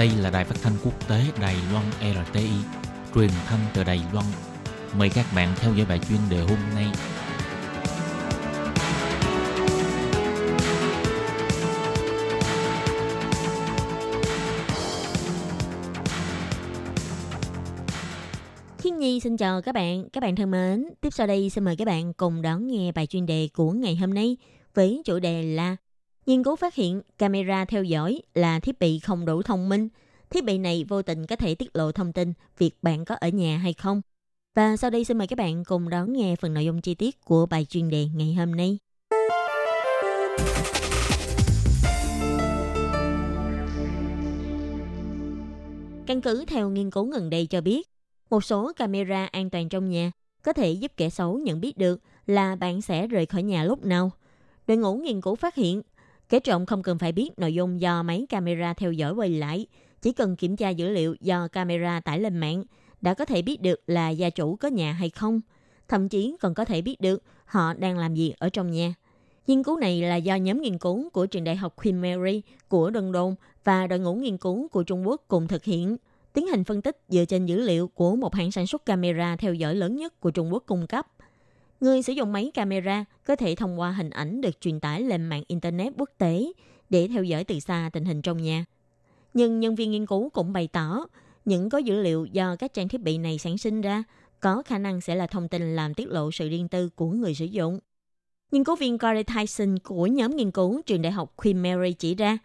Đây là đài phát thanh quốc tế Đài Loan RTI, truyền thanh từ Đài Loan. Mời các bạn theo dõi bài chuyên đề hôm nay. Thiên Nhi xin chào các bạn thân mến. Tiếp sau đây xin mời các bạn cùng đón nghe bài chuyên đề của ngày hôm nay với chủ đề là nghiên cứu phát hiện camera theo dõi là thiết bị không đủ thông minh. Thiết bị này vô tình có thể tiết lộ thông tin việc bạn có ở nhà hay không. Và sau đây xin mời các bạn cùng đón nghe phần nội dung chi tiết của bài chuyên đề ngày hôm nay. Căn cứ theo nghiên cứu gần đây cho biết, một số camera an toàn trong nhà có thể giúp kẻ xấu nhận biết được là bạn sẽ rời khỏi nhà lúc nào. Đội ngũ nghiên cứu phát hiện, kẻ trộm không cần phải biết nội dung do máy camera theo dõi quay lại, chỉ cần kiểm tra dữ liệu do camera tải lên mạng đã có thể biết được là gia chủ có nhà hay không, thậm chí còn có thể biết được họ đang làm gì ở trong nhà. Nghiên cứu này là do nhóm nghiên cứu của trường đại học Queen Mary của London và đội ngũ nghiên cứu của Trung Quốc cùng thực hiện, tiến hành phân tích dựa trên dữ liệu của một hãng sản xuất camera theo dõi lớn nhất của Trung Quốc cung cấp. Người sử dụng máy camera có thể thông qua hình ảnh được truyền tải lên mạng Internet quốc tế để theo dõi từ xa tình hình trong nhà. Nhưng nhân viên nghiên cứu cũng bày tỏ, những có dữ liệu do các trang thiết bị này sản sinh ra có khả năng sẽ là thông tin làm tiết lộ sự riêng tư của người sử dụng. Nghiên cứu viên Carithayson của nhóm nghiên cứu trường đại học Queen Mary chỉ ra,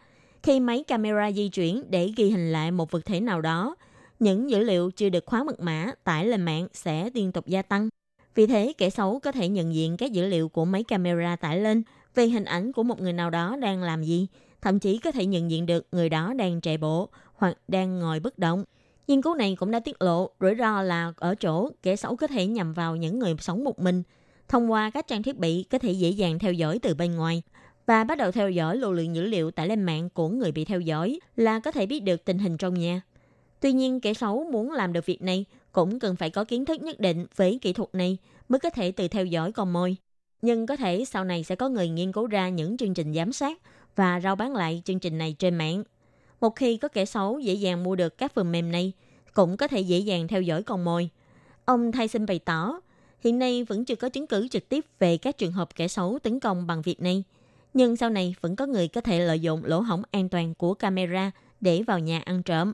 khi máy camera di chuyển để ghi hình lại một vật thể nào đó, những dữ liệu chưa được khóa mật mã tải lên mạng sẽ liên tục gia tăng. Vì thế, kẻ xấu có thể nhận diện các dữ liệu của máy camera tải lên về hình ảnh của một người nào đó đang làm gì, thậm chí có thể nhận diện được người đó đang chạy bộ hoặc đang ngồi bất động. Nghiên cứu này cũng đã tiết lộ rủi ro là ở chỗ kẻ xấu có thể nhằm vào những người sống một mình, thông qua các trang thiết bị có thể dễ dàng theo dõi từ bên ngoài và bắt đầu theo dõi lưu lượng dữ liệu tải lên mạng của người bị theo dõi là có thể biết được tình hình trong nhà. Tuy nhiên, kẻ xấu muốn làm được việc này cũng cần phải có kiến thức nhất định với kỹ thuật này mới có thể tự theo dõi con mồi. Nhưng có thể sau này sẽ có người nghiên cứu ra những chương trình giám sát và rao bán lại chương trình này trên mạng. Một khi có kẻ xấu dễ dàng mua được các phần mềm này, cũng có thể dễ dàng theo dõi con mồi. Ông Tyson bày tỏ, hiện nay vẫn chưa có chứng cứ trực tiếp về các trường hợp kẻ xấu tấn công bằng việc này. Nhưng sau này vẫn có người có thể lợi dụng lỗ hổng an toàn của camera để vào nhà ăn trộm.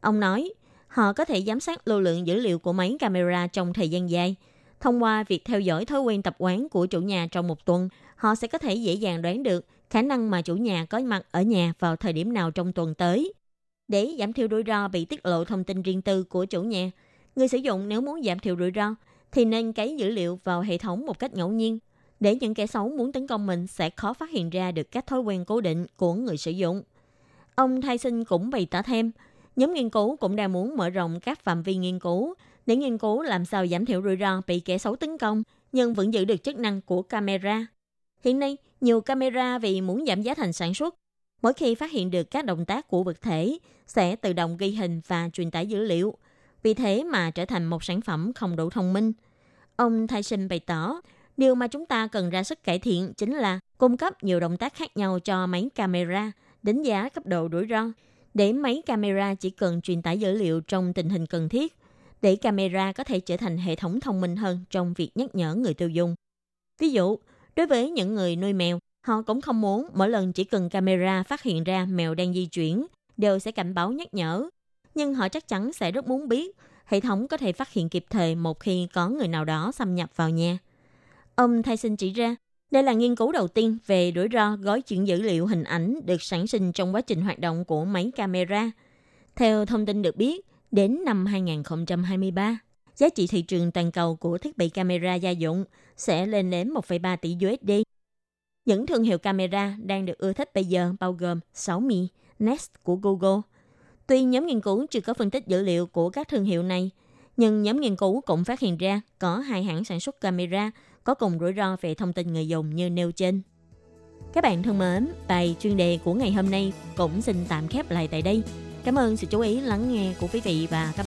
Ông nói, họ có thể giám sát lưu lượng dữ liệu của máy camera trong thời gian dài. Thông qua việc theo dõi thói quen tập quán của chủ nhà trong một tuần, họ sẽ có thể dễ dàng đoán được khả năng mà chủ nhà có mặt ở nhà vào thời điểm nào trong tuần tới. Để giảm thiểu rủi ro bị tiết lộ thông tin riêng tư của chủ nhà, người sử dụng nếu muốn giảm thiểu rủi ro thì nên cấy dữ liệu vào hệ thống một cách ngẫu nhiên, để những kẻ xấu muốn tấn công mình sẽ khó phát hiện ra được các thói quen cố định của người sử dụng. Ông Tyson cũng bày tỏ thêm, nhóm nghiên cứu cũng đang muốn mở rộng các phạm vi nghiên cứu để nghiên cứu làm sao giảm thiểu rủi ro bị kẻ xấu tấn công nhưng vẫn giữ được chức năng của camera. Hiện nay, nhiều camera vì muốn giảm giá thành sản xuất, mỗi khi phát hiện được các động tác của vật thể sẽ tự động ghi hình và truyền tải dữ liệu, vì thế mà trở thành một sản phẩm không đủ thông minh. Ông Tyson bày tỏ, điều mà chúng ta cần ra sức cải thiện chính là cung cấp nhiều động tác khác nhau cho máy camera, đánh giá cấp độ rủi ro, để máy camera chỉ cần truyền tải dữ liệu trong tình hình cần thiết, để camera có thể trở thành hệ thống thông minh hơn trong việc nhắc nhở người tiêu dùng. Ví dụ, đối với những người nuôi mèo, họ cũng không muốn mỗi lần chỉ cần camera phát hiện ra mèo đang di chuyển, đều sẽ cảnh báo nhắc nhở. Nhưng họ chắc chắn sẽ rất muốn biết hệ thống có thể phát hiện kịp thời một khi có người nào đó xâm nhập vào nhà. Ông Tyson chỉ ra, đây là nghiên cứu đầu tiên về rủi ro gói chuyển dữ liệu hình ảnh được sản sinh trong quá trình hoạt động của máy camera. Theo thông tin được biết, đến năm 2023, giá trị thị trường toàn cầu của thiết bị camera gia dụng sẽ lên đến 1,3 tỷ USD. Những thương hiệu camera đang được ưa thích bây giờ bao gồm Xiaomi, Nest của Google. Tuy nhóm nghiên cứu chưa có phân tích dữ liệu của các thương hiệu này, nhưng nhóm nghiên cứu cũng phát hiện ra có hai hãng sản xuất camera có cùng rủi ro về thông tin người dùng như nêu trên. Các bạn thân mến, bài chuyên đề của ngày hôm nay cũng xin tạm khép lại tại đây. Cảm ơn sự chú ý lắng nghe của quý vị và các bạn.